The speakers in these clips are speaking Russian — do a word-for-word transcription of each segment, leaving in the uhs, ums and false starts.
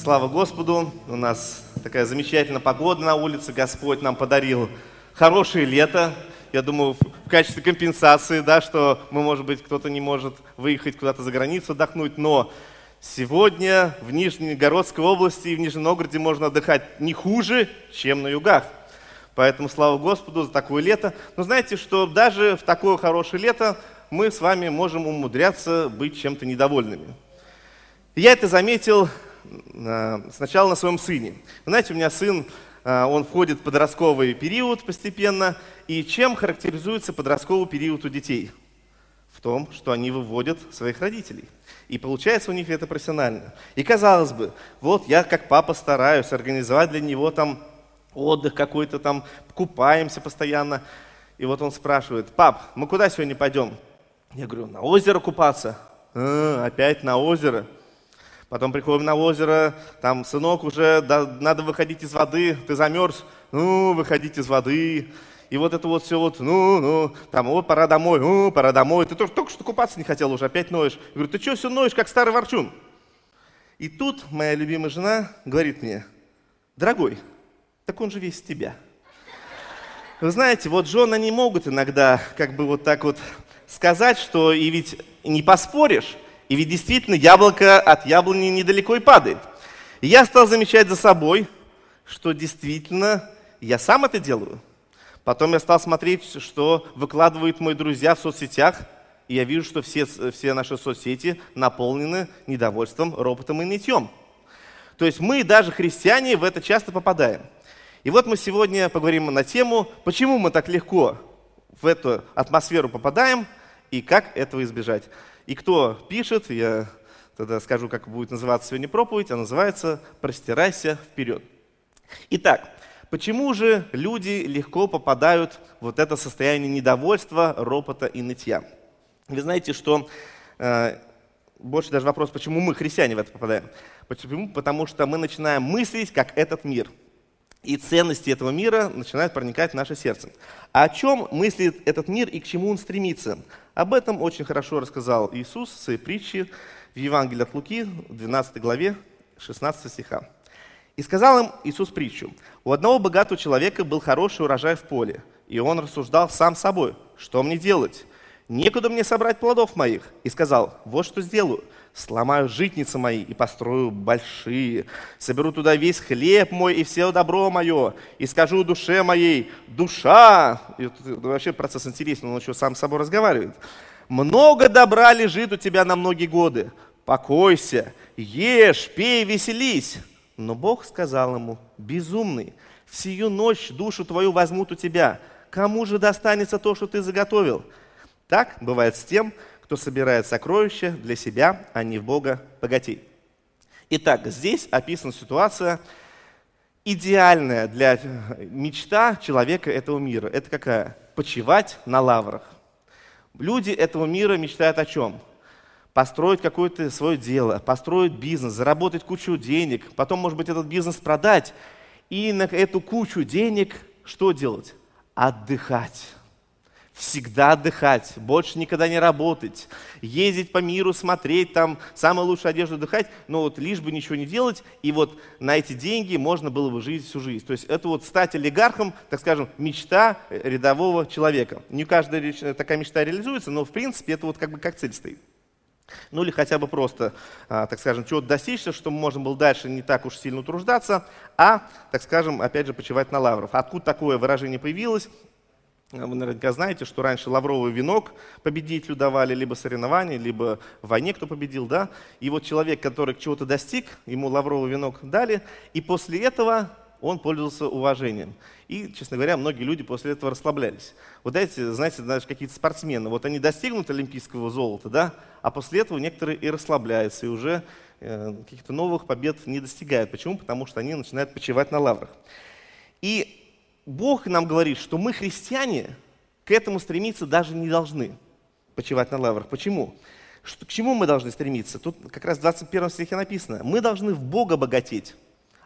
Слава Господу! У нас такая замечательная погода на улице. Господь нам подарил хорошее лето. Я думаю, в качестве компенсации, да, что мы, может быть, кто-то не может выехать куда-то за границу отдохнуть. Но сегодня в Нижегородской области и в Нижнем Новгороде можно отдыхать не хуже, чем на югах. Поэтому слава Господу за такое лето. Но знаете, что даже в такое хорошее лето мы с вами можем умудряться быть чем-то недовольными. Я это заметил сначала на своем сыне. Знаете, у меня сын, он входит в подростковый период постепенно. И чем характеризуется подростковый период у детей? В том, что они выводят своих родителей. И получается у них это профессионально. И казалось бы, вот я как папа стараюсь организовать для него там отдых какой-то, там купаемся постоянно. И вот он спрашивает: пап, мы куда сегодня пойдем? Я говорю: на озеро купаться. А, опять на озеро. Потом приходим на озеро, там, сынок, уже да, надо выходить из воды, ты замерз, ну, выходить из воды. И вот это вот все вот, ну, ну, там, вот, пора домой, ну, пора домой. Ты только, только что купаться не хотел уже, опять ноешь. Я говорю: ты что все ноешь, как старый ворчун? И тут моя любимая жена говорит мне: дорогой, так он же весь тебя. Вы знаете, вот жены, они могут иногда как бы вот так вот сказать, что и ведь не поспоришь. И ведь действительно яблоко от яблони недалеко и падает. И я стал замечать за собой, что действительно я сам это делаю. Потом я стал смотреть, что выкладывают мои друзья в соцсетях, и я вижу, что все, все наши соцсети наполнены недовольством, роботом и нытьем. То есть мы, даже христиане, в это часто попадаем. И вот мы сегодня поговорим на тему, почему мы так легко в эту атмосферу попадаем и как этого избежать. И кто пишет, я тогда скажу, как будет называться сегодня проповедь, она называется «Простирайся вперед». Итак, почему же люди легко попадают в вот это состояние недовольства, ропота и нытья? Вы знаете, что э, больше даже вопрос, почему мы, христиане, в это попадаем. Почему? Потому что мы начинаем мыслить, как этот мир. И ценности этого мира начинают проникать в наше сердце. А о чем мыслит этот мир и к чему он стремится? Об этом очень хорошо рассказал Иисус в своей притче в Евангелии от Луки, двенадцатой главе, шестнадцатого стиха. «И сказал им Иисус притчу: у одного богатого человека был хороший урожай в поле, и он рассуждал сам собой: что мне делать? Некуда мне собрать плодов моих. И сказал: вот что сделаю. Сломаю житницы мои и построю большие. Соберу туда весь хлеб мой и все добро мое. И скажу душе моей: душа». И тут вообще процесс интересный, он еще сам с собой разговаривает. «Много добра лежит у тебя на многие годы. Покойся, ешь, пей, веселись». Но Бог сказал ему: «Безумный, всю ночь душу твою возьмут у тебя. Кому же достанется то, что ты заготовил?» Так бывает с тем, кто собирает сокровища для себя, а не в Бога богатей. Итак, здесь описана ситуация, идеальная для мечта человека этого мира. Это какая? Почивать на лаврах. Люди этого мира мечтают о чем? Построить какое-то свое дело, построить бизнес, заработать кучу денег, потом, может быть, этот бизнес продать. И на эту кучу денег что делать? Отдыхать. Всегда отдыхать, больше никогда не работать, ездить по миру, смотреть, там, самую лучшую одежду отдыхать, но вот лишь бы ничего не делать, и вот на эти деньги можно было бы жить всю жизнь. То есть это вот стать олигархом, так скажем, мечта рядового человека. Не каждая такая мечта реализуется, но в принципе это вот как бы как цель стоит. Ну или хотя бы просто, так скажем, чего-то достичься, чтобы можно было дальше не так уж сильно утруждаться, а, так скажем, опять же, почивать на лаврах. Откуда такое выражение появилось? Вы наверняка знаете, что раньше лавровый венок победителю давали, либо соревнования, либо в войне кто победил, да? И вот человек, который чего-то достиг, ему лавровый венок дали, и после этого он пользовался уважением. И, честно говоря, многие люди после этого расслаблялись. Вот знаете, знаете, даже какие-то спортсмены, вот они достигнут олимпийского золота, да? А после этого некоторые и расслабляются, и уже э, каких-то новых побед не достигают. Почему? Потому что они начинают почивать на лаврах. И Бог нам говорит, что мы, христиане, к этому стремиться даже не должны, почивать на лаврах. Почему? Что, к чему мы должны стремиться? Тут как раз в двадцать первом стихе написано: мы должны в Бога богатеть.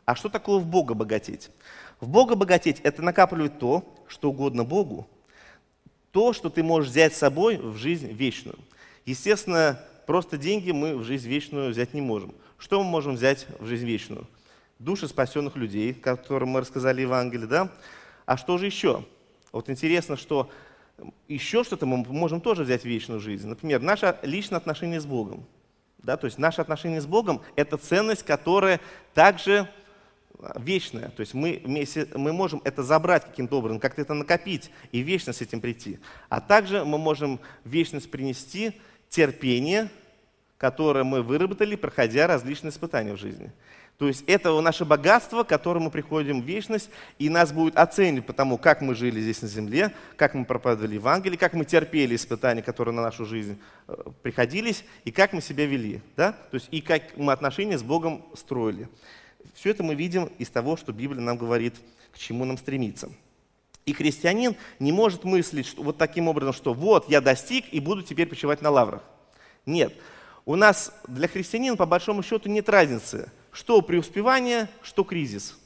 А что такое в Бога богатеть? В Бога богатеть – это накапливать то, что угодно Богу, то, что ты можешь взять с собой в жизнь вечную. Естественно, просто деньги мы в жизнь вечную взять не можем. Что мы можем взять в жизнь вечную? Души спасенных людей, которым мы рассказали Евангелие, да? А что же еще? Вот интересно, что еще что-то мы можем тоже взять в вечную жизнь. Например, наше личное отношение с Богом. Да? То есть наше отношение с Богом – это ценность, которая также вечная. То есть мы, вместе, мы можем это забрать каким-то образом, как-то это накопить и в вечность с этим прийти. А также мы можем в вечность принести терпение, которое мы выработали, проходя различные испытания в жизни. То есть это наше богатство, к которому мы приходим в вечность, и нас будет оценивать по тому, как мы жили здесь на земле, как мы проповедовали Евангелие, как мы терпели испытания, которые на нашу жизнь приходились, и как мы себя вели, да? То есть и как мы отношения с Богом строили. Все это мы видим из того, что Библия нам говорит, к чему нам стремиться. И христианин не может мыслить что, вот таким образом, что вот я достиг и буду теперь почивать на лаврах. Нет. У нас для христианина по большому счету нет разницы, что преуспевание, что кризис.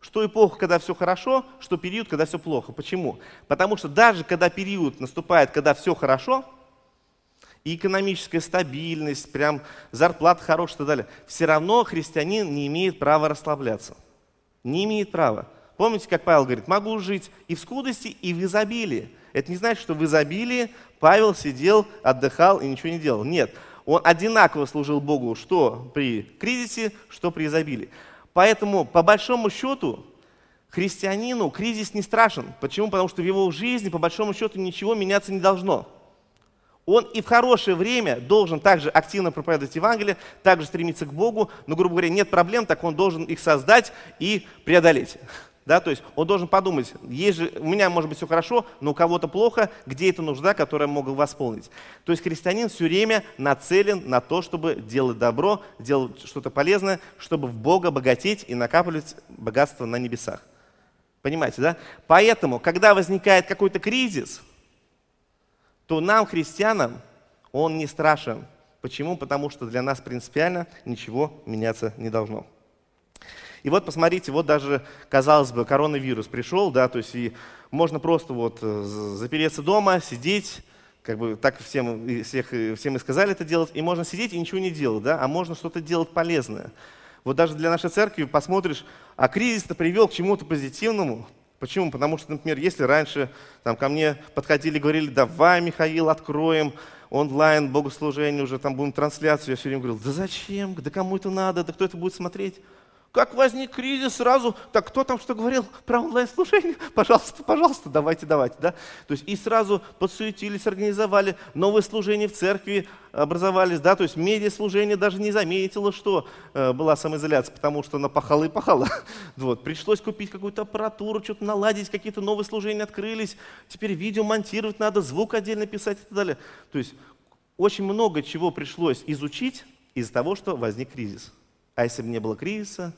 Что эпоха, когда все хорошо, что период, когда все плохо. Почему? Потому что даже когда период наступает, когда все хорошо, и экономическая стабильность, прям зарплата хорошая и так далее, все равно христианин не имеет права расслабляться. Не имеет права. Помните, как Павел говорит, могу жить и в скудости, и в изобилии. Это не значит, что в изобилии Павел сидел, отдыхал и ничего не делал. Нет. Он одинаково служил Богу, что при кризисе, что при изобилии. Поэтому, по большому счету, христианину кризис не страшен. Почему? Потому что в его жизни, по большому счету, ничего меняться не должно. Он и в хорошее время должен также активно проповедовать Евангелие, также стремиться к Богу, но, грубо говоря, нет проблем, так он должен их создать и преодолеть. Да, то есть он должен подумать, есть же, у меня может быть все хорошо, но у кого-то плохо, где эта нужда, которую я могу восполнить. То есть христианин все время нацелен на то, чтобы делать добро, делать что-то полезное, чтобы в Бога богатеть и накапливать богатство на небесах. Понимаете, да? Поэтому, когда возникает какой-то кризис, то нам, христианам, он не страшен. Почему? Потому что для нас принципиально ничего меняться не должно. И вот посмотрите, вот даже, казалось бы, коронавирус пришел, да, то есть и можно просто вот запереться дома, сидеть, как бы так всем, всех, всем и сказали это делать, и можно сидеть и ничего не делать, да, а можно что-то делать полезное. Вот даже для нашей церкви посмотришь, а кризис-то привел к чему-то позитивному. Почему? Потому что, например, если раньше там, ко мне подходили и говорили, давай, Михаил, откроем онлайн богослужение, уже там будем трансляцию, я все время говорил, да зачем, да кому это надо, да кто это будет смотреть? Как возник кризис сразу, так кто там что говорил про онлайн-служение? Пожалуйста, пожалуйста, давайте, давайте. Да? То есть и сразу подсуетились, организовали, новые служения в церкви образовались. Да? То есть медиаслужение даже не заметило, что э, была самоизоляция, потому что она пахала и пахала. Вот. Пришлось купить какую-то аппаратуру, что-то наладить, какие-то новые служения открылись. Теперь видео монтировать надо, звук отдельно писать и так далее. То есть очень много чего пришлось изучить из-за того, что возник кризис. А если бы не было кризиса,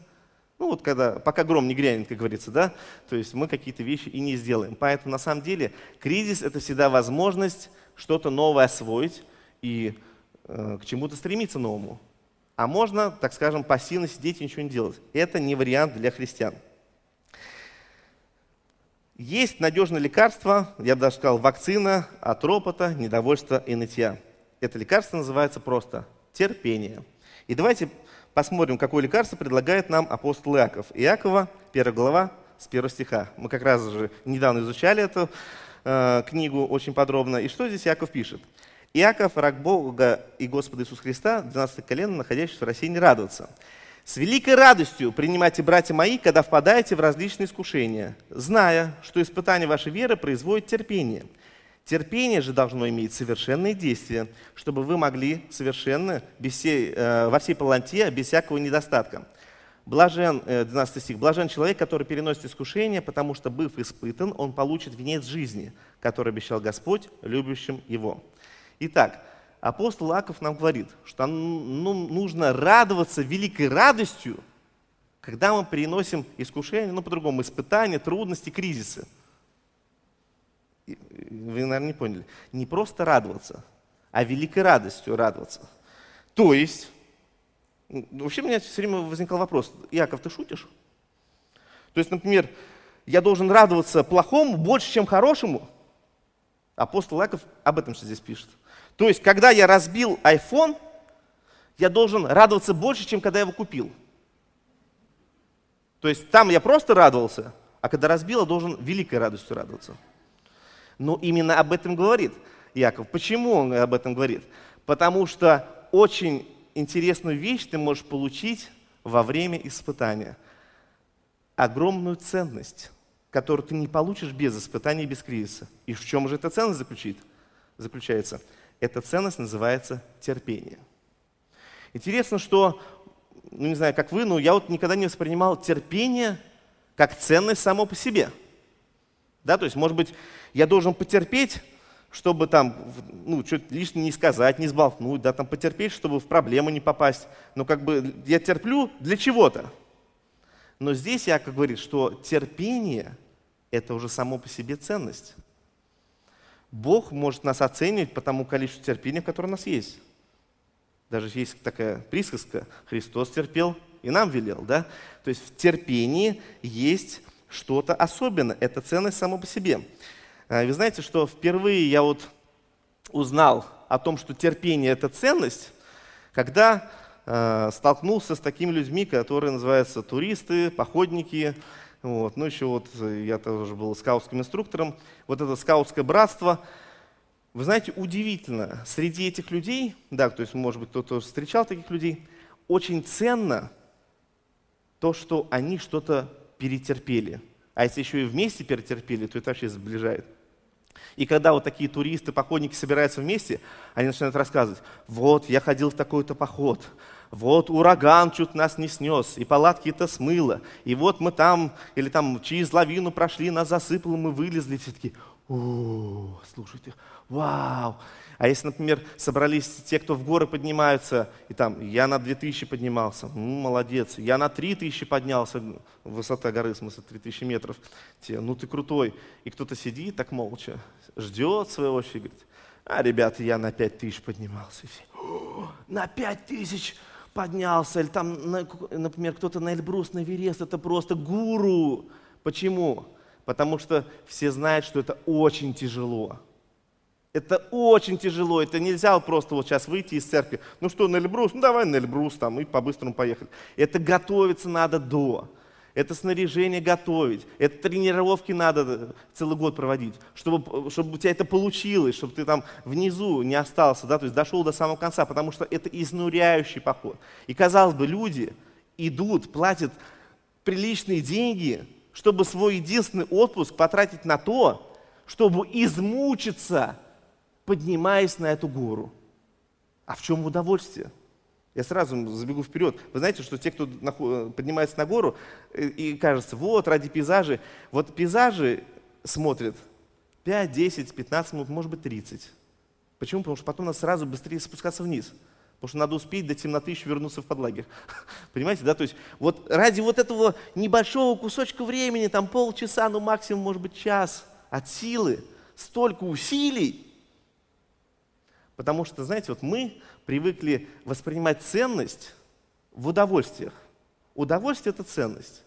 ну вот когда, пока гром не грянет, как говорится, да, то есть мы какие-то вещи и не сделаем. Поэтому на самом деле кризис – это всегда возможность что-то новое освоить и э, к чему-то стремиться новому. А можно, так скажем, пассивно сидеть и ничего не делать. Это не вариант для христиан. Есть надежное лекарство, я бы даже сказал, вакцина от ропота, недовольства и нытья. Это лекарство называется просто терпение. И давайте посмотрим, какое лекарство предлагает нам апостол Иаков. Иакова, первая глава, с первого стиха. Мы как раз же недавно изучали эту э, книгу очень подробно. И что здесь Иаков пишет? «Иаков, раб Бога и Господа Иисуса Христа, двенадцатое колено, находящееся в России, не радуется. С великой радостью принимайте, братья мои, когда впадаете в различные искушения, зная, что испытание вашей веры производит терпение. Терпение же должно иметь совершенные действия, чтобы вы могли совершенно без всей, э, во всей полноте, без всякого недостатка. Блажен, э, двенадцатый стих. Блажен человек, который переносит искушение, потому что, быв испытан, он получит венец жизни, который обещал Господь любящим его». Итак, апостол Иаков нам говорит, что нам нужно радоваться великой радостью, когда мы переносим искушение, ну по-другому, испытания, трудности, кризисы. Вы, наверное, не поняли. Не просто радоваться, а великой радостью радоваться. То есть, вообще у меня все время возникал вопрос, Иаков, ты шутишь? То есть, например, я должен радоваться плохому больше, чем хорошему? Апостол Иаков об этом же здесь пишет. То есть, когда я разбил iPhone, я должен радоваться больше, чем когда я его купил. То есть там я просто радовался, а когда разбил, я должен великой радостью радоваться. Но именно об этом говорит Иаков. Почему он об этом говорит? Потому что очень интересную вещь ты можешь получить во время испытания. Огромную ценность, которую ты не получишь без испытаний, без кризиса. И в чем же эта ценность заключается? Эта ценность называется терпение. Интересно, что, ну не знаю, как вы, но я вот никогда не воспринимал терпение как ценность само по себе. Да, то есть, может быть, я должен потерпеть, чтобы там, ну, что-то лишнее не сказать, не сболтнуть, да, там потерпеть, чтобы в проблему не попасть. Но как бы я терплю для чего-то. Но здесь Иаков говорит, что терпение – это уже само по себе ценность. Бог может нас оценивать по тому количеству терпения, которое у нас есть. Даже есть такая присказка: «Христос терпел и нам велел». Да? То есть в терпении есть что-то особенное. Это ценность само по себе. Вы знаете, что впервые я вот узнал о том, что терпение – это ценность, когда э, столкнулся с такими людьми, которые называются туристы, походники. Вот. Ну еще вот я тоже был скаутским инструктором. Вот это скаутское братство. Вы знаете, удивительно, среди этих людей, да, то есть, может быть, кто-то встречал таких людей, очень ценно то, что они что-то перетерпели. А если еще и вместе перетерпели, то это вообще сближает. И когда вот такие туристы, походники собираются вместе, они начинают рассказывать: вот я ходил в такой-то поход, вот ураган чуть нас не снес, и палатки-то смыло, и вот мы там, или там через лавину прошли, нас засыпало, мы вылезли, все такие: о, слушайте, вау! А если, например, собрались те, кто в горы поднимаются, и там я на две тысячи поднимался, ну, молодец, я на три тысячи поднялся, высота горы, в смысле, три тысячи метров, те, ну ты крутой. И кто-то сидит так молча, ждет своего очереди, говорит: а, ребята, я на пять тысяч поднимался. И все: о, на пять тысяч поднялся. Или там, например, кто-то на Эльбрус, на Эверест, это просто гуру. Почему? Потому что все знают, что это очень тяжело. Это очень тяжело, это нельзя просто вот сейчас выйти из церкви. Ну что, на Эльбрус? Ну давай на Эльбрус, там, и по-быстрому поехали. Это готовиться надо до, это снаряжение готовить, это тренировки надо целый год проводить, чтобы, чтобы у тебя это получилось, чтобы ты там внизу не остался, да, то есть дошел до самого конца, потому что это изнуряющий поход. И, казалось бы, люди идут, платят приличные деньги, чтобы свой единственный отпуск потратить на то, чтобы измучиться, поднимаясь на эту гору. А в чем удовольствие? Я сразу забегу вперед. Вы знаете, что те, кто поднимается на гору, и кажется, вот, ради пейзажей. Вот пейзажи смотрят пять, десять, пятнадцать минут, может быть, тридцать. Почему? Потому что потом надо сразу быстрее спускаться вниз. Потому что надо успеть до темноты еще вернуться в подлагерь. Понимаете, да? То есть вот ради вот этого небольшого кусочка времени, там полчаса, ну максимум, может быть, час от силы, столько усилий. Потому что, знаете, вот мы привыкли воспринимать ценность в удовольствиях. Удовольствие – это ценность.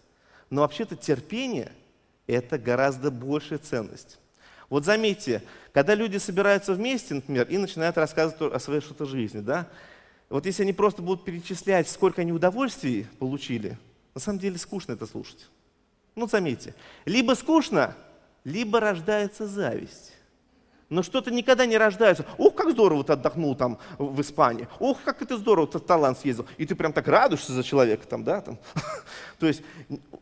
Но вообще-то терпение – это гораздо большая ценность. Вот заметьте, когда люди собираются вместе, например, и начинают рассказывать о своей что-то жизни, да? Вот если они просто будут перечислять, сколько они удовольствий получили, на самом деле скучно это слушать. Ну, заметьте, либо скучно, либо рождается зависть. Но что-то никогда не рождается. Ох, как здорово ты отдохнул там в Испании. Ох, как это здорово, ты в Таиланд съездил. И ты прям так радуешься за человека там, да? Там. То есть,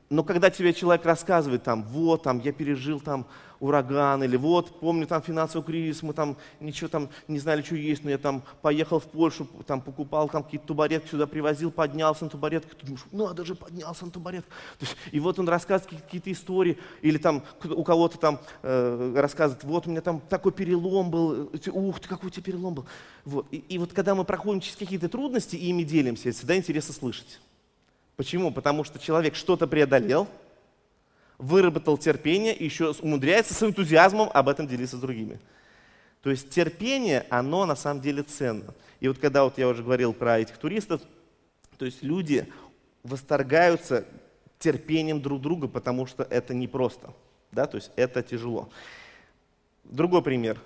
но когда тебе человек рассказывает там, вот там я пережил там ураган, или вот помню там финансовый кризис, мы там ничего там не знали, что есть, но я там поехал в Польшу, там покупал там какие-то табуретки, сюда привозил, поднялся на табуретку. Ты думаешь, ну, даже поднялся на табуретку. То есть, и вот он рассказывает какие-то истории, или там у кого-то там э, рассказывает, вот у меня там такой перелом был, ух ты, какой у тебя перелом был. Вот. И, и вот когда мы проходим через какие-то трудности и ими делимся, это всегда интересно слышать. Почему? Потому что человек что-то преодолел, выработал терпение и еще умудряется с энтузиазмом об этом делиться с другими. То есть терпение, оно на самом деле ценно. И вот когда вот я уже говорил про этих туристов, то есть люди восторгаются терпением друг друга, потому что это непросто, да, то есть это тяжело. Другой пример.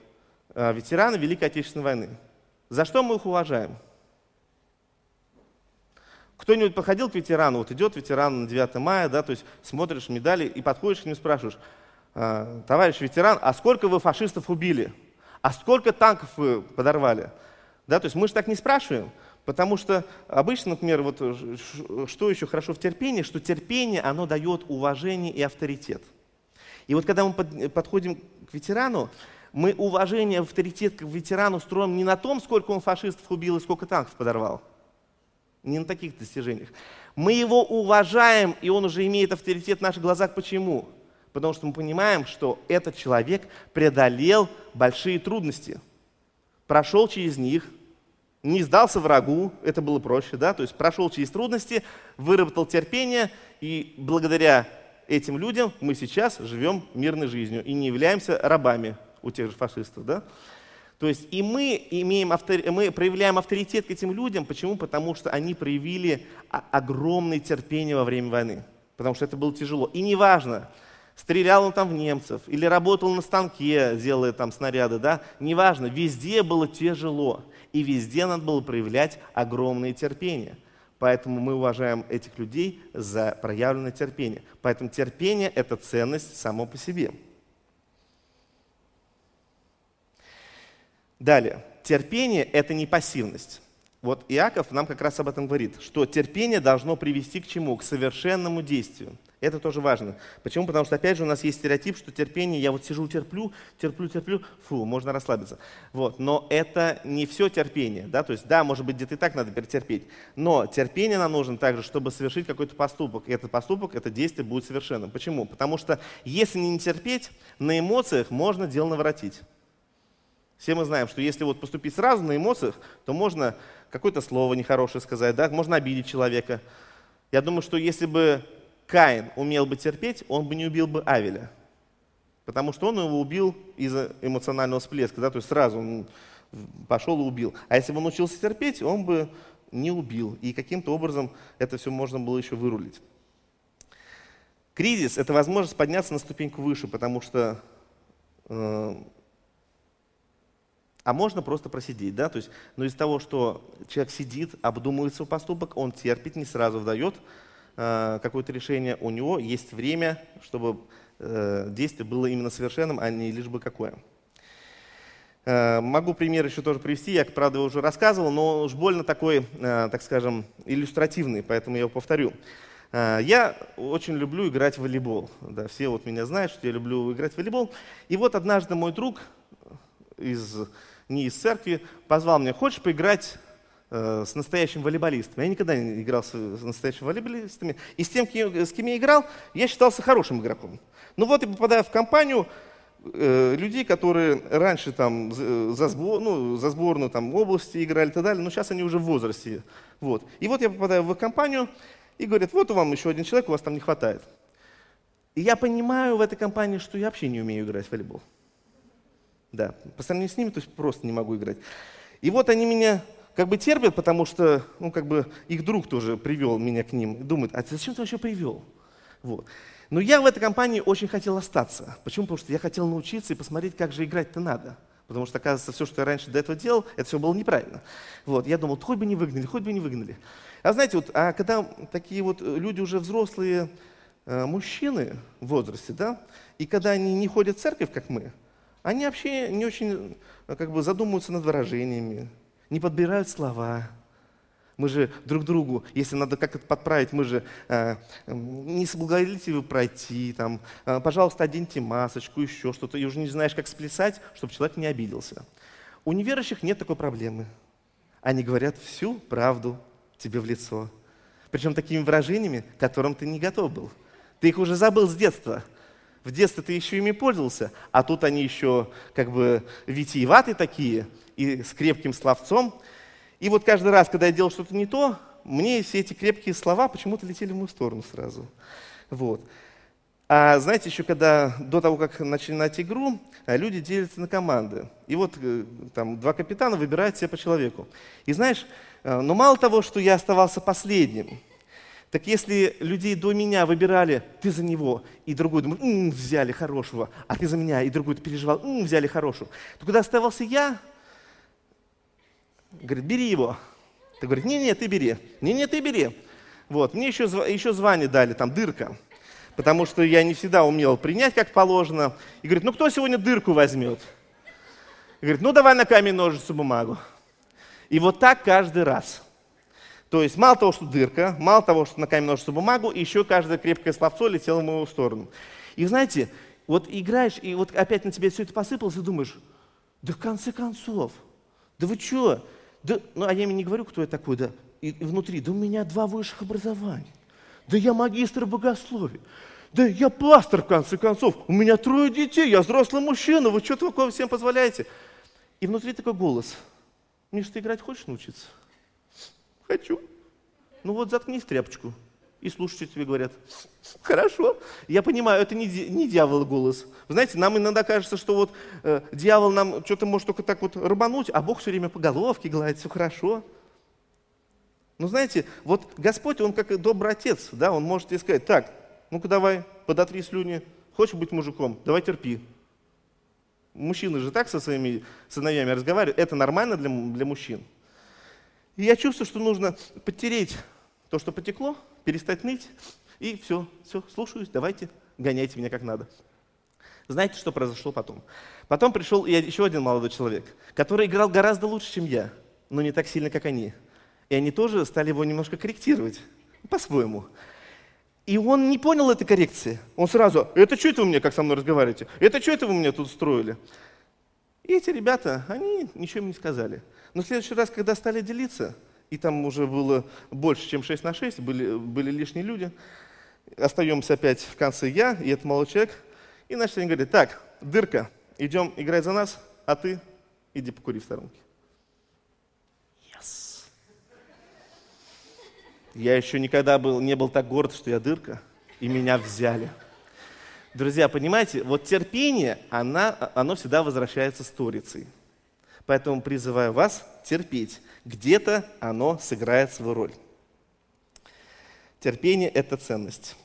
Ветераны Великой Отечественной войны. За что мы их уважаем? Кто-нибудь подходил к ветерану, вот идет ветеран на девятое мая, да, то есть смотришь медали и подходишь к ним, спрашиваешь: товарищ ветеран, а сколько вы фашистов убили? А сколько танков вы подорвали? Да, то есть мы же так не спрашиваем, потому что обычно, например, вот что еще хорошо в терпении, что терпение, оно дает уважение и авторитет. И вот когда мы подходим к ветерану, мы уважение, авторитет к ветерану строим не на том, сколько он фашистов убил и сколько танков подорвал, не на таких достижениях. Мы его уважаем, и он уже имеет авторитет в наших глазах. Почему? Потому что мы понимаем, что этот человек преодолел большие трудности, прошел через них, не сдался врагу, это было проще, да, то есть прошел через трудности, выработал терпение, и благодаря этим людям мы сейчас живем мирной жизнью и не являемся рабами у тех же фашистов, да. То есть и мы, имеем автор... мы проявляем авторитет к этим людям. Почему? Потому что они проявили огромное терпение во время войны, потому что это было тяжело. И неважно, стрелял он там в немцев или работал на станке, делая там снаряды, да, неважно, везде было тяжело, и везде надо было проявлять огромное терпение. Поэтому мы уважаем этих людей за проявленное терпение. Поэтому терпение – это ценность само по себе. Далее. Терпение – это не пассивность. Вот Иаков нам как раз об этом говорит, что терпение должно привести к чему? К совершенному действию. Это тоже важно. Почему? Потому что, опять же, у нас есть стереотип, что терпение, я вот сижу, терплю, терплю, терплю, фу, можно расслабиться. Вот. Но это не все терпение. Да? То есть, да, может быть, где-то и так надо перетерпеть. Но терпение нам нужно также, чтобы совершить какой-то поступок. И этот поступок, это действие будет совершенным. Почему? Потому что, если не терпеть, на эмоциях можно дело наворотить. Все мы знаем, что если вот поступить сразу на эмоциях, то можно какое-то слово нехорошее сказать, да? Можно обидеть человека. Я думаю, что если бы Каин умел бы терпеть, он бы не убил бы Авеля, потому что он его убил из-за эмоционального всплеска, да, то есть сразу он пошел и убил. А если бы он учился терпеть, он бы не убил, и каким-то образом это все можно было еще вырулить. Кризис – это возможность подняться на ступеньку выше, потому что… Э- А можно просто просидеть, да, то есть, но из того, что человек сидит, обдумывает свой поступок, он терпит, не сразу выдает э, какое-то решение, у него есть время, чтобы э, действие было именно совершенным, а не лишь бы какое. Э, могу пример еще тоже привести, я, правда, его уже рассказывал, но уж больно такой, э, так скажем, иллюстративный, поэтому я его повторю. Я очень люблю играть в волейбол, да, все вот меня знают, что я люблю играть в волейбол, и вот однажды мой друг, из не из церкви, позвал меня: хочешь поиграть э, с настоящим волейболистом? Я никогда не играл с, с настоящими волейболистами. И с тем, с кем я играл, я считался хорошим игроком. Ну вот и попадаю в компанию э, людей, которые раньше там, за, сбор, ну, за сборную там, области играли и так далее, но сейчас они уже в возрасте. Вот. И вот я попадаю в их компанию и говорят: вот вам еще один человек, у вас там не хватает. И я понимаю в этой компании, что я вообще не умею играть в волейбол. Да, по сравнению с ними, то есть просто не могу играть. И вот они меня как бы терпят, потому что, ну, как бы их друг тоже привел меня к ним. Думает: а ты зачем ты вообще привел? Вот. Но я в этой компании очень хотел остаться. Почему? Потому что я хотел научиться и посмотреть, как же играть-то надо. Потому что, оказывается, все, что я раньше до этого делал, это все было неправильно. Вот. Я думал, хоть бы не выгнали, хоть бы не выгнали. А знаете, вот, а когда такие вот люди уже взрослые, э, мужчины в возрасте, да, и когда они не ходят в церковь, как мы, они вообще не очень как бы задумываются над выражениями, не подбирают слова. Мы же друг другу, если надо как-то подправить, мы же э, не соблаговолите вы пройти, там, э, пожалуйста, оденьте масочку, еще что-то, и уже не знаешь, как сплясать, чтобы человек не обиделся. У неверующих нет такой проблемы. Они говорят всю правду тебе в лицо. Причем такими выражениями, к которым ты не готов был. Ты их уже забыл с детства. В детстве ты еще ими пользовался, а тут они еще как бы витиеваты такие, и с крепким словцом. И вот каждый раз, когда я делал что-то не то, мне все эти крепкие слова почему-то летели в мою сторону сразу. Вот. А знаете, еще когда до того, как начинать игру, люди делятся на команды. И вот там два капитана выбирают себе по человеку. И знаешь, ну мало того, что я оставался последним, так если людей до меня выбирали, ты за него, и другую думал, м-м, взяли хорошего, а ты за меня, и другую ты переживал, м-м, взяли хорошего, то когда оставался я, говорит, бери его. Ты говоришь, не-не, ты бери, не-не, ты бери. Вот, мне еще, еще звание дали, там, дырка, потому что я не всегда умел принять, как положено. И говорит, ну кто сегодня дырку возьмет? И говорит, ну давай на камень, ножницу, бумагу. И вот так каждый раз. То есть мало того, что дырка, мало того, что на камень, ножницу, бумагу, еще каждое крепкое словцо летело в мою сторону. И знаете, вот играешь, и вот опять на тебе все это посыпалось, и думаешь, да в конце концов, да вы что? Да, ну, а я им не говорю, кто я такой, да, и, и внутри, да у меня два высших образования, да я магистр богословия, да я пастор, в конце концов, у меня трое детей, я взрослый мужчина, вы что такое всем позволяете? И внутри такой голос, Миш, ты играть хочешь научиться? Хочу. Ну вот заткнись тряпочку и слушай, что тебе говорят. Хорошо. Я понимаю, это не, не дьявол голос. Вы знаете, нам иногда кажется, что вот э, дьявол нам что-то может только так вот рубануть, а Бог все время по головке гладит, все хорошо. Но знаете, вот Господь, Он как добрый отец, да, Он может тебе сказать, так, ну-ка давай, подотри слюни, хочешь быть мужиком, давай терпи. Мужчины же так со своими сыновьями разговаривают, это нормально для, для мужчин. И я чувствую, что нужно подтереть то, что потекло, перестать ныть, и все, все, слушаюсь, давайте, гоняйте меня как надо. Знаете, что произошло потом? Потом пришел еще один молодой человек, который играл гораздо лучше, чем я, но не так сильно, как они. И они тоже стали его немножко корректировать, по-своему. И он не понял этой коррекции. Он сразу, это что это вы мне, как со мной разговариваете? Это что это вы мне тут устроили? И эти ребята, они ничего им не сказали. Но в следующий раз, когда стали делиться, и там уже было больше, чем шесть на шесть, были, были лишние люди. Остаемся опять в конце я и этот молодой человек. И начали они говорить, так, дырка, идем играть за нас, а ты иди покури в сторонке. Yes. Я еще никогда был, не был так горд, что я дырка, и меня взяли. Друзья, понимаете, вот терпение, она, оно всегда возвращается сторицей. Поэтому призываю вас терпеть. Где-то оно сыграет свою роль. Терпение – это ценность.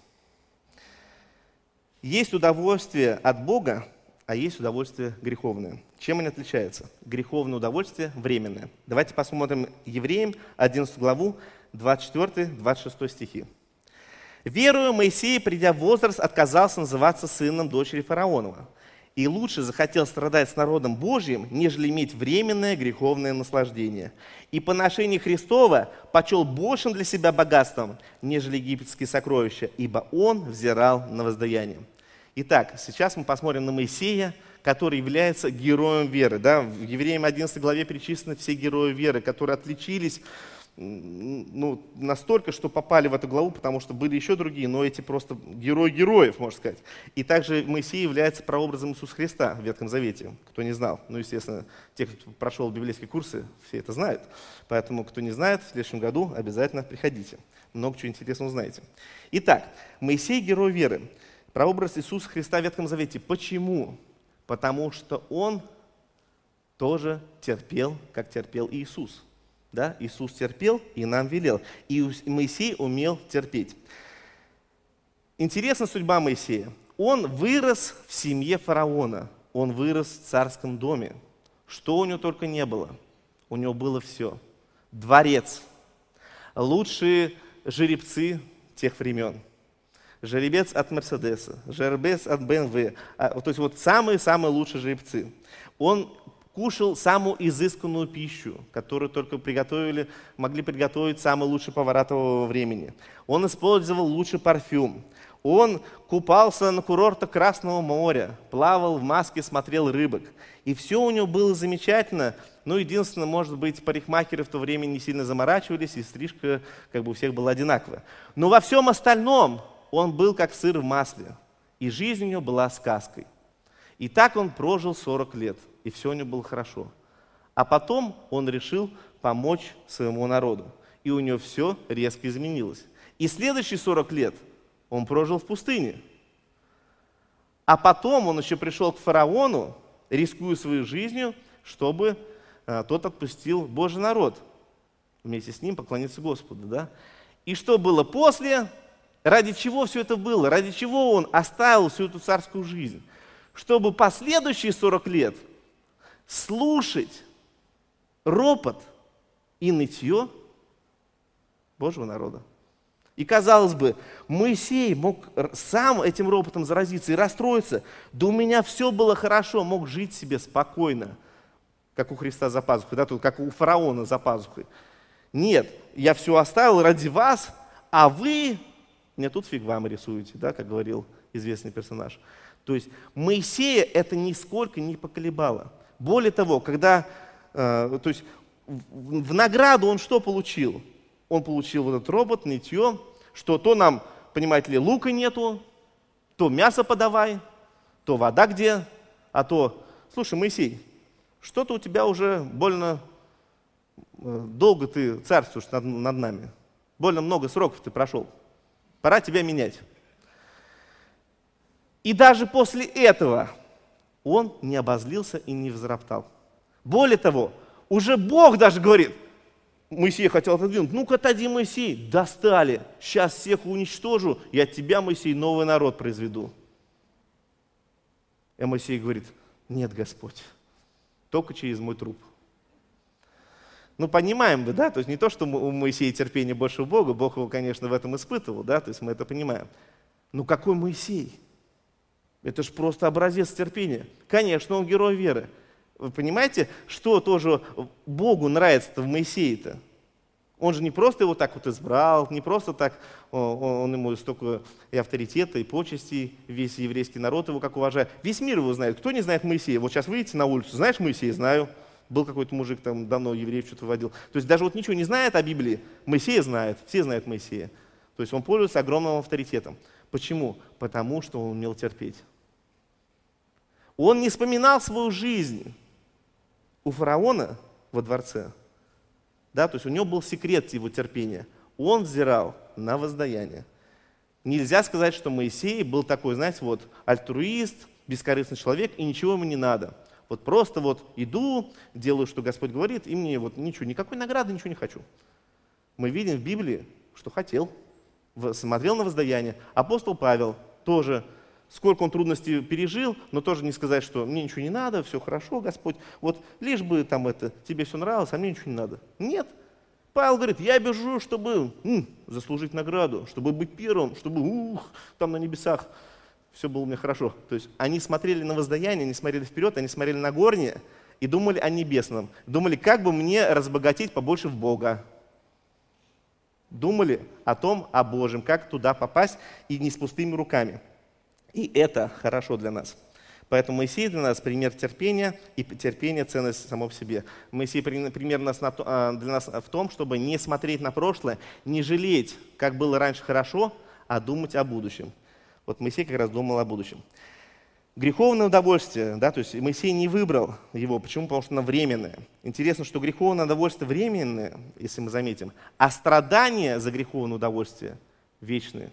Есть удовольствие от Бога, а есть удовольствие греховное. Чем они отличаются? Греховное удовольствие – временное. Давайте посмотрим Евреям, одиннадцатую главу, двадцать четвёртый-двадцать шестой стихи. «Верою Моисей, придя в возраст, отказался называться сыном дочери фараонова, и лучше захотел страдать с народом Божьим, нежели иметь временное греховное наслаждение. И поношение Христова почел большим для себя богатством, нежели египетские сокровища, ибо он взирал на воздаяние». Итак, сейчас мы посмотрим на Моисея, который является героем веры. Да? В Евреям одиннадцатой главе перечислены все герои веры, которые отличились ну, настолько, что попали в эту главу, потому что были еще другие, но эти просто герои героев, можно сказать. И также Моисей является прообразом Иисуса Христа в Ветхом Завете, кто не знал. Ну, естественно, те, кто прошел библейские курсы, все это знают. Поэтому, кто не знает, в следующем году обязательно приходите. Много чего интересного узнаете. Итак, Моисей — герой веры, прообраз Иисуса Христа в Ветхом Завете. Почему? Потому что он тоже терпел, как терпел Иисус. Да? Иисус терпел и нам велел. И Моисей умел терпеть. Интересна судьба Моисея. Он вырос в семье фараона. Он вырос в царском доме. Что у него только не было. У него было все. Дворец. Лучшие жеребцы тех времен. Жеребец от Мерседеса, жеребец от БМВ. То есть вот самые-самые лучшие жеребцы. Он кушал самую изысканную пищу, которую только приготовили, могли приготовить самые лучшие повара того времени. Он использовал лучший парфюм. Он купался на курортах Красного моря, плавал в маске, смотрел рыбок. И все у него было замечательно. Ну, единственное, может быть, парикмахеры в то время не сильно заморачивались, и стрижка как бы у всех была одинаковая. Но во всем остальном он был как сыр в масле. И жизнь у него была сказкой. И так он прожил сорок лет. И все у него было хорошо. А потом он решил помочь своему народу. И у него все резко изменилось. И следующие сорок лет он прожил в пустыне. А потом он еще пришел к фараону, рискуя своей жизнью, чтобы тот отпустил Божий народ. Вместе с ним поклониться Господу. Да? И что было после? Ради чего все это было? Ради чего он оставил всю эту царскую жизнь? Чтобы последующие сорок лет слушать ропот и нытье Божьего народа. И, казалось бы, Моисей мог сам этим ропотом заразиться и расстроиться. Да у меня все было хорошо, мог жить себе спокойно, как у Христа за пазухой, да, тут, как у фараона за пазухой. Нет, я все оставил ради вас, а вы мне тут фиг вам рисуете, да, как говорил известный персонаж. То есть Моисея это нисколько не поколебало. Более того, когда, э, то есть в награду он что получил? Он получил вот этот ропот, нытье, что то нам, понимаете ли, лука нету, то мясо подавай, то вода где, а то... Слушай, Моисей, что-то у тебя уже больно долго ты царствуешь над, над нами, больно много сроков ты прошел, пора тебя менять. И даже после этого он не обозлился и не взроптал. Более того, уже Бог даже говорит, Моисей хотел отодвинуть. Ну-ка, отойди, Моисей, достали. Сейчас всех уничтожу, и от тебя, Моисей, новый народ произведу. И Моисей говорит, нет, Господь, только через мой труп. Ну, понимаем бы, да, то есть не то, что у Моисея терпение больше у Бога, Бог его, конечно, в этом испытывал, да, то есть мы это понимаем. Но какой Моисей? Это же просто образец терпения. Конечно, он герой веры. Вы понимаете, что тоже Богу нравится-то в Моисее-то? Он же не просто его так вот избрал, не просто так он ему столько и авторитета, и почестей, весь еврейский народ его как уважает. Весь мир его знает. Кто не знает Моисея? Вот сейчас выйдете на улицу, знаешь Моисея? Знаю. Был какой-то мужик там давно, евреев что-то водил. То есть даже вот ничего не знает о Библии, Моисея знает, все знают Моисея. То есть он пользуется огромным авторитетом. Почему? Потому что он умел терпеть. Он не вспоминал свою жизнь. У фараона во дворце, да, то есть у него был секрет его терпения, он взирал на воздаяние. Нельзя сказать, что Моисей был такой, знаете, вот альтруист, бескорыстный человек, и ничего ему не надо. Вот просто вот иду, делаю, что Господь говорит, и мне вот ничего, никакой награды, ничего не хочу. Мы видим в Библии, что хотел, смотрел на воздаяние. Апостол Павел тоже. Сколько он трудностей пережил, но тоже не сказать, что мне ничего не надо, все хорошо, Господь, вот лишь бы там это, тебе все нравилось, а мне ничего не надо. Нет. Павел говорит, я бежу, чтобы м, заслужить награду, чтобы быть первым, чтобы ух, там на небесах все было мне хорошо. То есть они смотрели на воздаяние, они смотрели вперед, они смотрели на горнее и думали о небесном. Думали, как бы мне разбогатеть побольше в Бога. Думали о том, о Божьем, как туда попасть и не с пустыми руками. И это хорошо для нас. Поэтому Моисей для нас пример терпения, и терпение – ценность само в себе. Моисей пример для нас в том, чтобы не смотреть на прошлое, не жалеть, как было раньше хорошо, а думать о будущем. Вот Моисей как раз думал о будущем. Греховное удовольствие, да, то есть Моисей не выбрал его. Почему? Потому что оно временное. Интересно, что греховное удовольствие временное, если мы заметим, а страдания за греховное удовольствие вечные.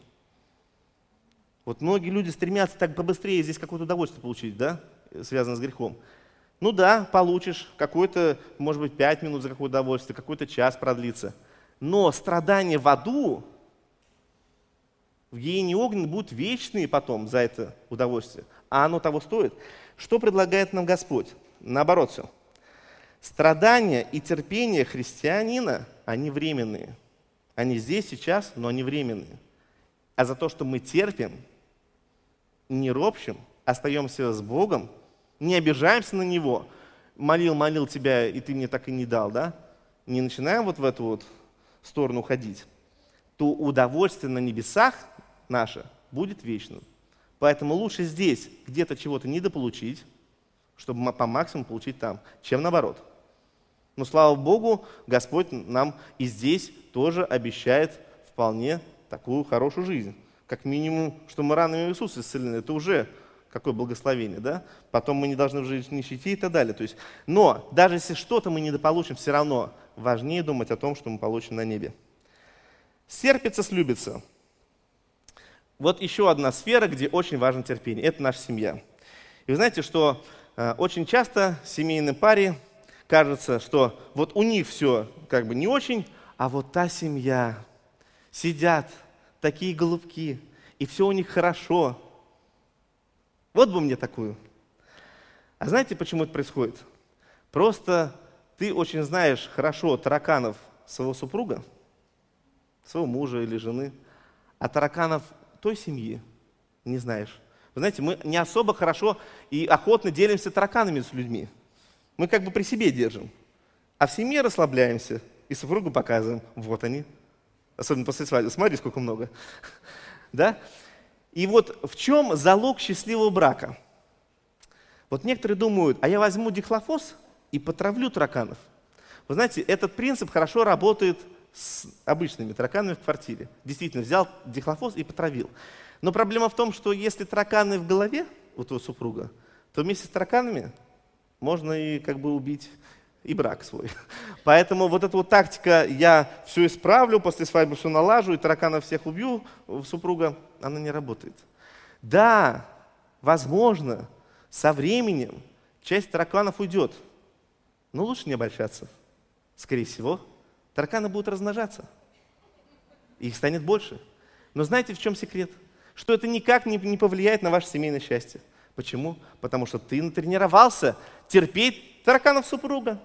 Вот многие люди стремятся так побыстрее здесь какое-то удовольствие получить, да, связанное с грехом. Ну да, получишь какое-то, может быть, пять минут за какое-то удовольствие, какой-то час продлится. Но страдания в аду, в гиене огненной будут вечные потом за это удовольствие. А оно того стоит. Что предлагает нам Господь? Наоборот все. Страдания и терпение христианина, они временные. Они здесь, сейчас, но они временные. А за то, что мы терпим, не ропщим, остаемся с Богом, не обижаемся на Него. Молил, молил тебя, и ты мне так и не дал, да? Не начинаем вот в эту вот сторону ходить, то удовольствие на небесах наше будет вечным. Поэтому лучше здесь где-то чего-то недополучить, чтобы по максимуму получить там, чем наоборот. Но, слава Богу, Господь нам и здесь тоже обещает вполне такую хорошую жизнь. Как минимум, что мы ранами Иисуса исцелены, это уже какое благословение, да? Потом мы не должны жить в нищете и так далее. То есть, но даже если что-то мы недополучим, все равно важнее думать о том, что мы получим на небе. Серпится, слюбится. Вот еще одна сфера, где очень важно терпение. Это наша семья. И вы знаете, что э, очень часто семейной паре кажется, что вот у них все как бы не очень, а вот та семья... Сидят такие голубки, и все у них хорошо. Вот бы мне такую. А знаете, почему это происходит? Просто ты очень знаешь хорошо тараканов своего супруга, своего мужа или жены, а тараканов той семьи не знаешь. Вы знаете, мы не особо хорошо и охотно делимся тараканами с людьми. Мы как бы при себе держим. А в семье расслабляемся и супругу показываем. Вот они. Особенно после свадьбы. Смотри, сколько много. Да? И вот в чем залог счастливого брака? Вот некоторые думают, а я возьму дихлофос и потравлю тараканов. Вы знаете, этот принцип хорошо работает с обычными тараканами в квартире. Действительно, взял дихлофос и потравил. Но проблема в том, что если тараканы в голове у твоего супруга, то вместе с тараканами можно и как бы убить и брак свой. Поэтому вот эта вот тактика «я все исправлю, после свадьбы все налажу и тараканов всех убью» у супруга, она не работает. Да, возможно, со временем часть тараканов уйдет, но лучше не обольщаться. Скорее всего, тараканы будут размножаться, их станет больше. Но знаете, в чем секрет? Что это никак не, не повлияет на ваше семейное счастье. Почему? Потому что ты натренировался терпеть тараканов супруга.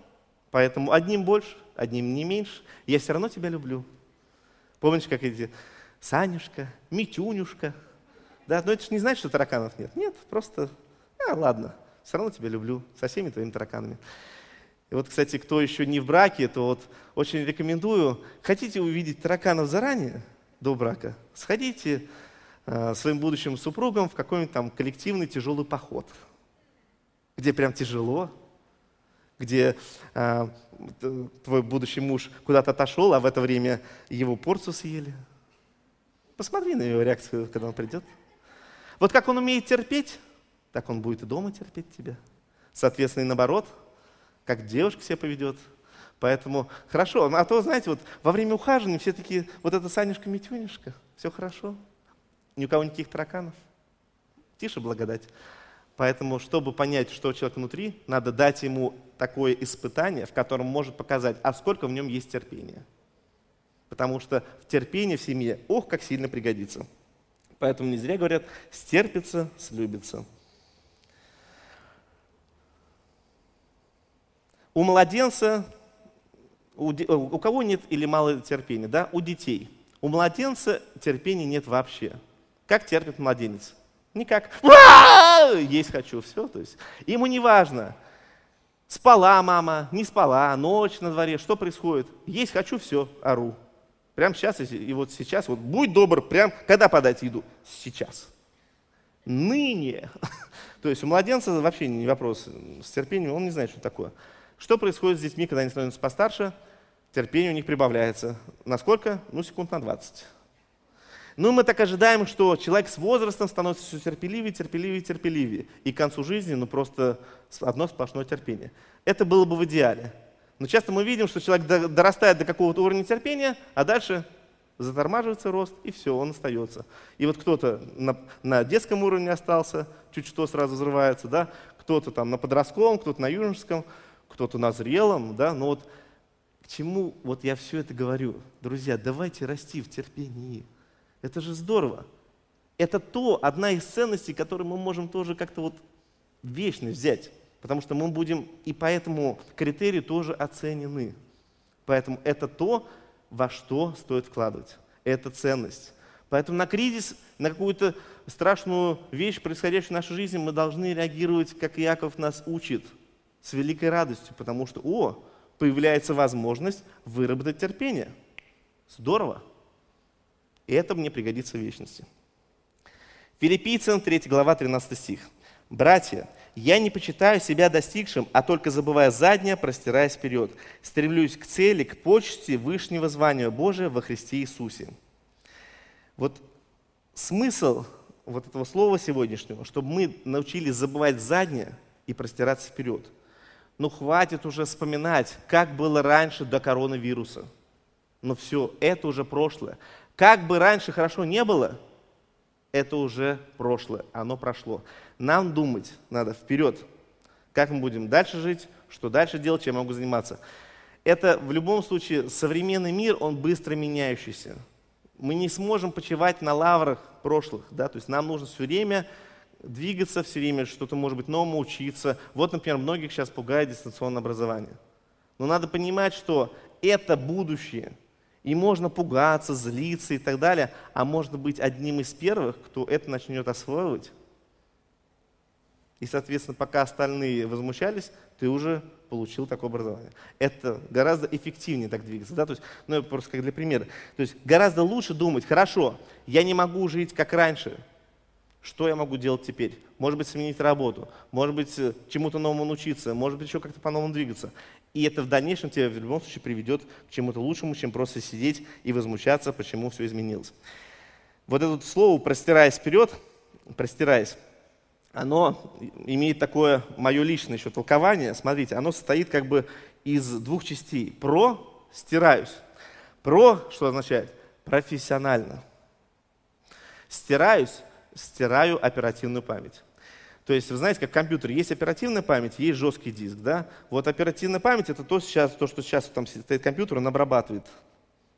Поэтому одним больше, одним не меньше. Я все равно тебя люблю. Помнишь, как эти Санюшка, Митюнюшка? Да, но это же не значит, что тараканов нет. Нет, просто, а, ладно, все равно тебя люблю со всеми твоими тараканами. И вот, кстати, кто еще не в браке, то вот очень рекомендую. Хотите увидеть тараканов заранее, до брака, сходите э, своим будущим супругом в какой-нибудь там коллективный тяжелый поход, где прям тяжело, где э, твой будущий муж куда-то отошел, а в это время его порцию съели. Посмотри на его реакцию, когда он придет. Вот как он умеет терпеть, так он будет и дома терпеть тебя. Соответственно, и наоборот, как девушка себя поведет. Поэтому хорошо. А то, знаете, вот во время ухаживания все такие, вот это Санюшка-Митюнюшка, все хорошо, ни у кого никаких тараканов. Тише благодать. Поэтому, чтобы понять, что человек внутри, надо дать ему такое испытание, в котором может показать, а сколько в нем есть терпения. Потому что терпение в семье, ох, как сильно пригодится. Поэтому не зря говорят, стерпится, слюбится. У младенца, у, у кого нет или мало терпения, да? У детей. У младенца терпения нет вообще. Как терпит младенец? Никак. Есть хочу, все. То есть. Ему не важно, спала мама, не спала, ночь на дворе, что происходит. Есть хочу, все, ору. Прямо сейчас и вот сейчас, вот будь добр, прям когда подать еду? Сейчас. Ныне. То есть у младенца вообще не вопрос с терпением, он не знает, что такое. Что происходит с детьми, когда они становятся постарше? Терпение у них прибавляется. Насколько? Ну, секунд на двадцать. Ну, мы так ожидаем, что человек с возрастом становится все терпеливее, терпеливее, терпеливее. И к концу жизни, ну, просто одно сплошное терпение. Это было бы в идеале. Но часто мы видим, что человек дорастает до какого-то уровня терпения, а дальше затормаживается рост, и все, он остается. И вот кто-то на, на детском уровне остался, чуть что сразу взрывается, да? Кто-то там на подростковом, кто-то на юношеском, кто-то на зрелом, да, но вот к чему вот я все это говорю? Друзья, давайте расти в терпении. Это же здорово. Это то, одна из ценностей, которую мы можем тоже как-то вот вечно взять, потому что мы будем и по этому критерию тоже оценены. Поэтому это то, во что стоит вкладывать. Это ценность. Поэтому на кризис, на какую-то страшную вещь, происходящую в нашей жизни, мы должны реагировать, как Иаков нас учит, с великой радостью, потому что, о, появляется возможность выработать терпение. Здорово. И это мне пригодится в вечности. Филиппийцам третья глава, тринадцатый стих. «Братья, я не почитаю себя достигшим, а только забывая заднее, простираясь вперед. Стремлюсь к цели, к почести вышнего звания Божия во Христе Иисусе». Вот смысл вот этого слова сегодняшнего, чтобы мы научились забывать заднее и простираться вперед. Ну, хватит уже вспоминать, как было раньше до коронавируса. Но все, это уже прошлое. Как бы раньше хорошо не было, это уже прошлое, оно прошло. Нам думать надо вперед, как мы будем дальше жить, что дальше делать, чем я могу заниматься. Это в любом случае современный мир, он быстро меняющийся. Мы не сможем почивать на лаврах прошлых, да? То есть нам нужно все время двигаться, все время что-то, может быть, новому учиться. Вот, например, многих сейчас пугает дистанционное образование. Но надо понимать, что это будущее. И можно пугаться, злиться и так далее, а можно быть одним из первых, кто это начнет осваивать. И, соответственно, пока остальные возмущались, ты уже получил такое образование. Это гораздо эффективнее так двигаться. Да? То есть, ну, я просто как для примера. То есть гораздо лучше думать, хорошо, я не могу жить как раньше. Что я могу делать теперь? Может быть, сменить работу, может быть, чему-то новому научиться, может быть, еще как-то по-новому двигаться. И это в дальнейшем тебя в любом случае приведет к чему-то лучшему, чем просто сидеть и возмущаться, почему все изменилось. Вот это слово «простираясь вперед», «простираясь», оно имеет такое мое личное еще толкование. Смотрите, оно состоит как бы из двух частей. «Про» — «стираюсь». «Про» — что означает? «Профессионально». «Стираюсь» — стираю оперативную память. То есть, вы знаете, как в компьютере есть оперативная память, есть жесткий диск, да? Вот оперативная память — это то, сейчас, то, что сейчас там стоит компьютер, он обрабатывает.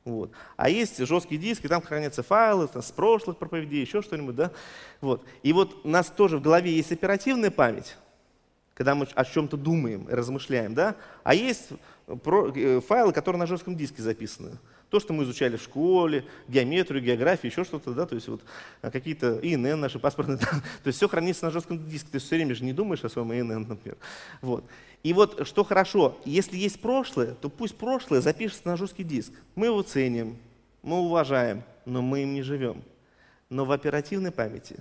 Вот. А есть жесткий диск, и там хранятся файлы там, с прошлых проповедей, еще что-нибудь, да? Вот. И вот у нас тоже в голове есть оперативная память, когда мы о чем-то думаем, размышляем, да? А есть файлы, которые на жестком диске записаны. То, что мы изучали в школе, геометрию, географию, еще что-то, да, то есть вот какие-то ИНН, наши паспортные, то есть все хранится на жестком диске, ты все время же не думаешь о своем ИНН, например. Вот. И вот что хорошо, если есть прошлое, то пусть прошлое запишется на жесткий диск. Мы его ценим, мы уважаем, но мы им не живем. Но в оперативной памяти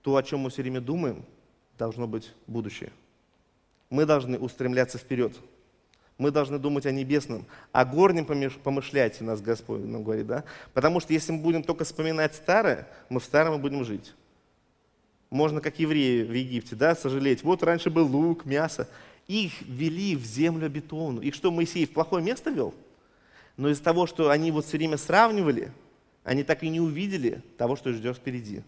то, о чем мы все время думаем, должно быть будущее. Мы должны устремляться вперед. Мы должны думать о небесном, о горнем помышляйте нас, Господь нам говорит, да? Потому что если мы будем только вспоминать старое, мы в старом и будем жить. Можно, как евреи в Египте, да, сожалеть. Вот раньше был лук, мясо. Их вели в землю обетованную. Их что, Моисей в плохое место вел? Но из-за того, что они вот все время сравнивали, они так и не увидели того, что ждет впереди.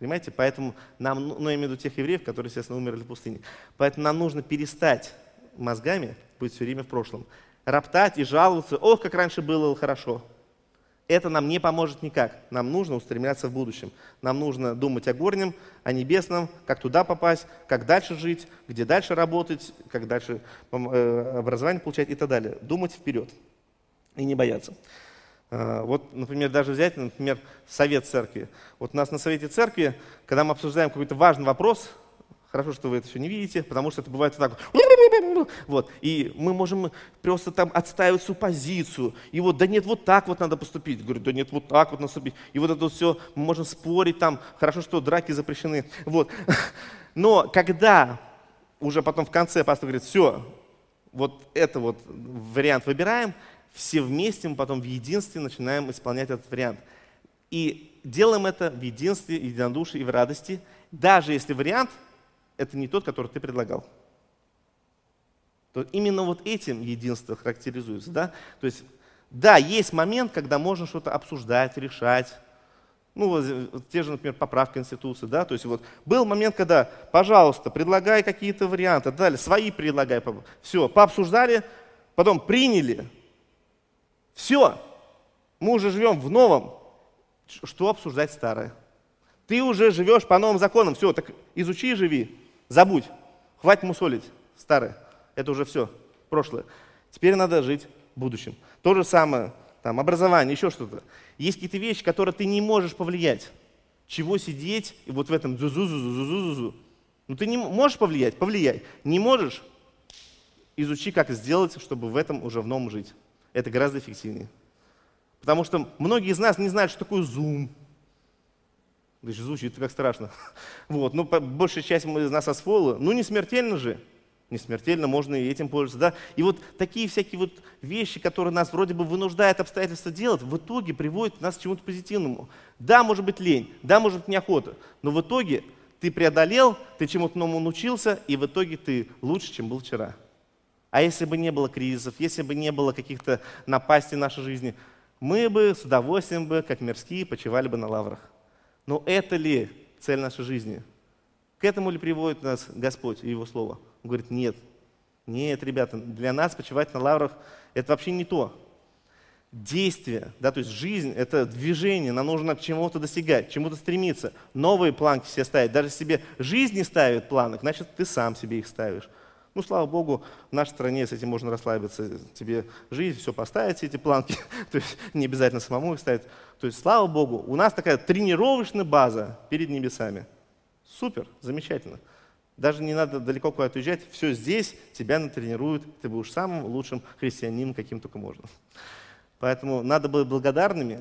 Понимаете? Поэтому нам, ну, я имею в виду тех евреев, которые, естественно, умерли в пустыне. Поэтому нам нужно перестать мозгами быть все время в прошлом, роптать и жаловаться, ох, как раньше было хорошо. Это нам не поможет никак. Нам нужно устремляться в будущем. Нам нужно думать о горнем, о небесном, как туда попасть, как дальше жить, где дальше работать, как дальше образование получать и так далее. Думать вперед и не бояться. Вот, например, даже взять, например, совет церкви. Вот у нас на совете церкви, когда мы обсуждаем какой-то важный вопрос, хорошо, что вы это все не видите, потому что это бывает вот так вот. Вот. И мы можем просто там отстаивать свою позицию. И вот, да нет, вот так вот надо поступить. Говорю, да нет, вот так вот наступить. И вот это вот все, мы можем спорить там. Хорошо, что драки запрещены. Вот. Но когда уже потом в конце пастор говорит, все, вот это вот вариант выбираем, все вместе мы потом в единстве начинаем исполнять этот вариант. И делаем это в единстве, единодушии и в радости, даже если вариант это не тот, который ты предлагал. То именно вот этим единство характеризуется. Да? То есть, да, есть момент, когда можно что-то обсуждать, решать. Ну, вот те же, например, поправки Конституции. Да? То есть, вот, был момент, когда, пожалуйста, предлагай какие-то варианты, далее, свои предлагай. Все, пообсуждали, потом приняли. Все, мы уже живем в новом. Что обсуждать старое? Ты уже живешь по новым законам. Все, так изучи и живи. Забудь, хватит мусолить старое, это уже все, прошлое. Теперь надо жить будущим. То же самое, там, образование, еще что-то. Есть какие-то вещи, которые ты не можешь повлиять. Чего сидеть и вот в этом зу-зу-зу-зу-зу-зу-зу. Ну ты не можешь повлиять? Повлияй. Не можешь? Изучи, как сделать, чтобы в этом уже в новом жить. Это гораздо эффективнее. Потому что многие из нас не знают, что такое Zoom. Звучит как страшно. Вот. Ну, большая часть из нас освоила. Ну, не смертельно же. Не смертельно, можно и этим пользоваться. Да? И вот такие всякие вот вещи, которые нас вроде бы вынуждают обстоятельства делать, в итоге приводят нас к чему-то позитивному. Да, может быть, лень, да, может быть, неохота, но в итоге ты преодолел, ты чему-то новому научился, и в итоге ты лучше, чем был вчера. А если бы не было кризисов, если бы не было каких-то напастей в нашей жизни, мы бы с удовольствием бы, как мирские, почивали бы на лаврах. Но это ли цель нашей жизни? К этому ли приводит нас Господь и Его Слово? Он говорит, нет. Нет, ребята, для нас почивать на лаврах – это вообще не то. Действие, да, то есть жизнь – это движение, нам нужно к чему-то достигать, к чему-то стремиться. Новые планки себе ставить. Даже себе жизнь не ставит планок, значит, ты сам себе их ставишь. Ну, слава Богу, в нашей стране с этим можно расслабиться. Тебе жизнь, все поставить, эти планки. То есть не обязательно самому их ставить. То есть, слава Богу, у нас такая тренировочная база перед небесами. Супер, замечательно. Даже не надо далеко куда-то уезжать. Все здесь тебя натренируют. Ты будешь самым лучшим христианином, каким только можно. Поэтому надо быть благодарными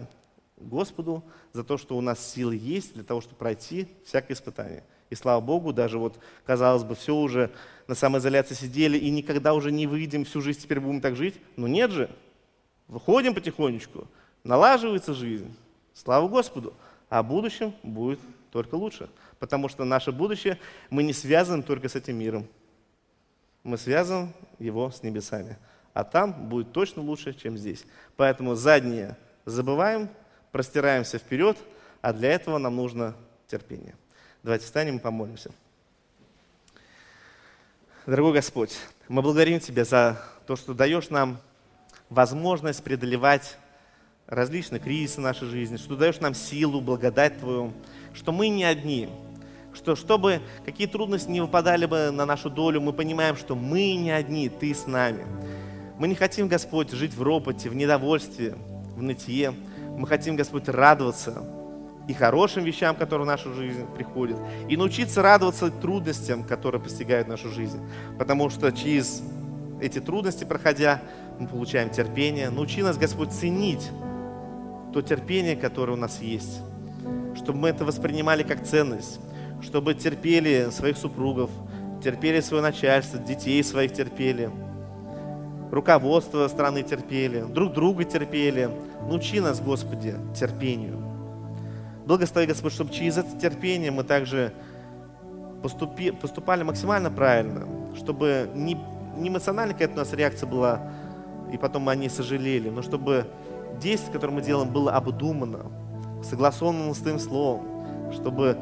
Господу за то, что у нас силы есть для того, чтобы пройти всякое испытание. И слава Богу, даже вот, казалось бы, все уже на самоизоляции сидели и никогда уже не выйдем, всю жизнь теперь будем так жить. Но нет же, выходим потихонечку, налаживается жизнь. Слава Господу, а в будущем будет только лучше. Потому что наше будущее мы не связаны только с этим миром. Мы связываем его с небесами. А там будет точно лучше, чем здесь. Поэтому заднее забываем, простираемся вперед, а для этого нам нужно терпение. Давайте встанем и помолимся. Дорогой Господь, мы благодарим Тебя за то, что даешь нам возможность преодолевать различные кризисы нашей жизни, что даешь нам силу, благодать Твою, что мы не одни, что чтобы какие трудности не выпадали бы на нашу долю, мы понимаем, что мы не одни, Ты с нами. Мы не хотим, Господь, жить в ропоте, в недовольстве, в нытье. Мы хотим, Господь, радоваться и хорошим вещам, которые в нашу жизнь приходят, и научиться радоваться трудностям, которые постигают нашу жизнь. Потому что через эти трудности, проходя, мы получаем терпение. Научи нас, Господь, ценить то терпение, которое у нас есть, чтобы мы это воспринимали как ценность, чтобы терпели своих супругов, терпели свое начальство, детей своих терпели, руководство страны терпели, друг друга терпели. Научи нас, Господи, терпению. Благослови, Господь, чтобы через это терпение мы также поступи, поступали максимально правильно, чтобы не, не эмоционально какая-то у нас реакция была, и потом мы о ней сожалели, но чтобы действие, которое мы делаем, было обдумано, согласовано с Твоим Словом, чтобы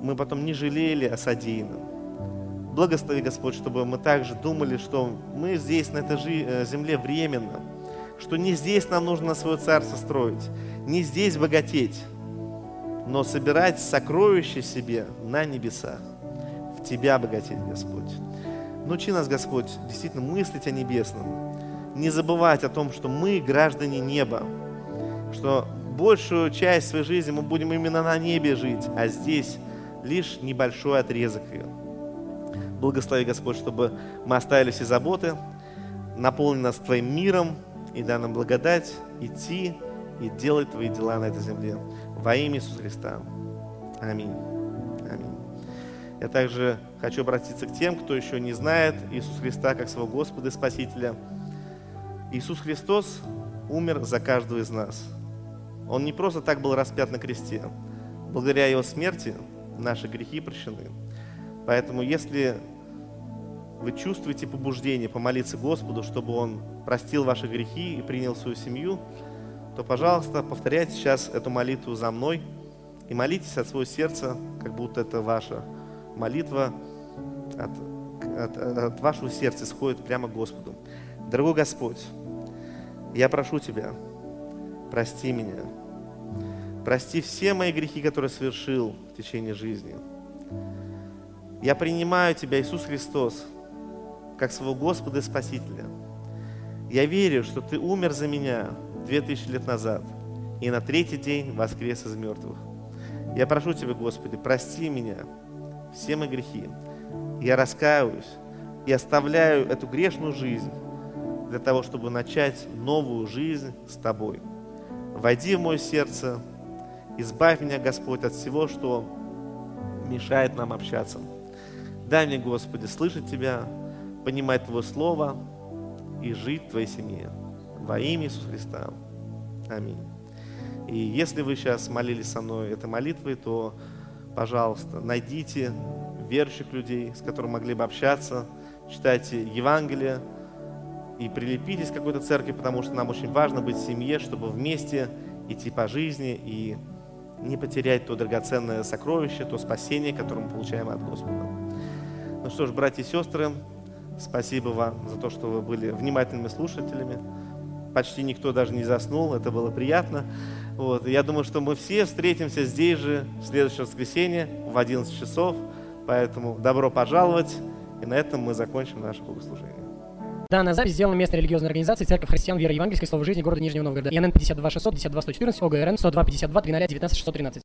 мы потом не жалели о содеянном. Благослови, Господь, чтобы мы также думали, что мы здесь, на этой земле, временно, что не здесь нам нужно свое царство строить, не здесь богатеть, но собирать сокровища себе на небесах, в Тебя богатеть, Господь. Научи нас, Господь, действительно мыслить о небесном, не забывать о том, что мы граждане неба, что большую часть своей жизни мы будем именно на небе жить, а здесь лишь небольшой отрезок ее. Благослови, Господь, чтобы мы оставили все заботы, наполни нас Твоим миром и дай нам благодать идти и делать Твои дела на этой земле. Во имя Иисуса Христа. Аминь. Аминь. Я также хочу обратиться к тем, кто еще не знает Иисуса Христа как своего Господа и Спасителя. Иисус Христос умер за каждого из нас. Он не просто так был распят на кресте. Благодаря Его смерти наши грехи прощены. Поэтому, если вы чувствуете побуждение помолиться Господу, чтобы Он простил ваши грехи и принял свою семью, то, пожалуйста, повторяйте сейчас эту молитву за мной и молитесь от своего сердца, как будто это ваша молитва от, от, от вашего сердца исходит прямо к Господу. Дорогой Господь, я прошу Тебя, прости меня, прости все мои грехи, которые совершил в течение жизни. Я принимаю Тебя, Иисус Христос, как своего Господа и Спасителя. Я верю, что Ты умер за меня две тысячи лет назад и на третий день воскрес из мертвых. Я прошу Тебя, Господи, прости меня, все мои грехи. Я раскаиваюсь и оставляю эту грешную жизнь для того, чтобы начать новую жизнь с Тобой. Войди в мое сердце, избавь меня, Господь, от всего, что мешает нам общаться. Дай мне, Господи, слышать Тебя, понимать Твое Слово и жить в Твоей семье. Во имя Иисуса Христа. Аминь. И если вы сейчас молились со мной этой молитвой, то, пожалуйста, найдите верующих людей, с которыми могли бы общаться, читайте Евангелие и прилепитесь к какой-то церкви, потому что нам очень важно быть в семье, чтобы вместе идти по жизни и не потерять то драгоценное сокровище, то спасение, которое мы получаем от Господа. Ну что ж, братья и сестры, спасибо вам за то, что вы были внимательными слушателями. Почти никто даже не заснул, это было приятно. Вот. Я думаю, что мы все встретимся здесь же в следующее воскресенье в одиннадцать часов. Поэтому добро пожаловать И на этом мы закончим наше богослужение. Данная запись сделана местной религиозной организацией Церковь Христиан Веры Евангельской Слово жизни города Нижнего Новгорода. И Эн Эн пятьдесят два шестьсот пятьдесят два сто четырнадцать, О Гэ Эр Эн сто два пятьдесят два тринадцать девятнадцать шестьсот тринадцать.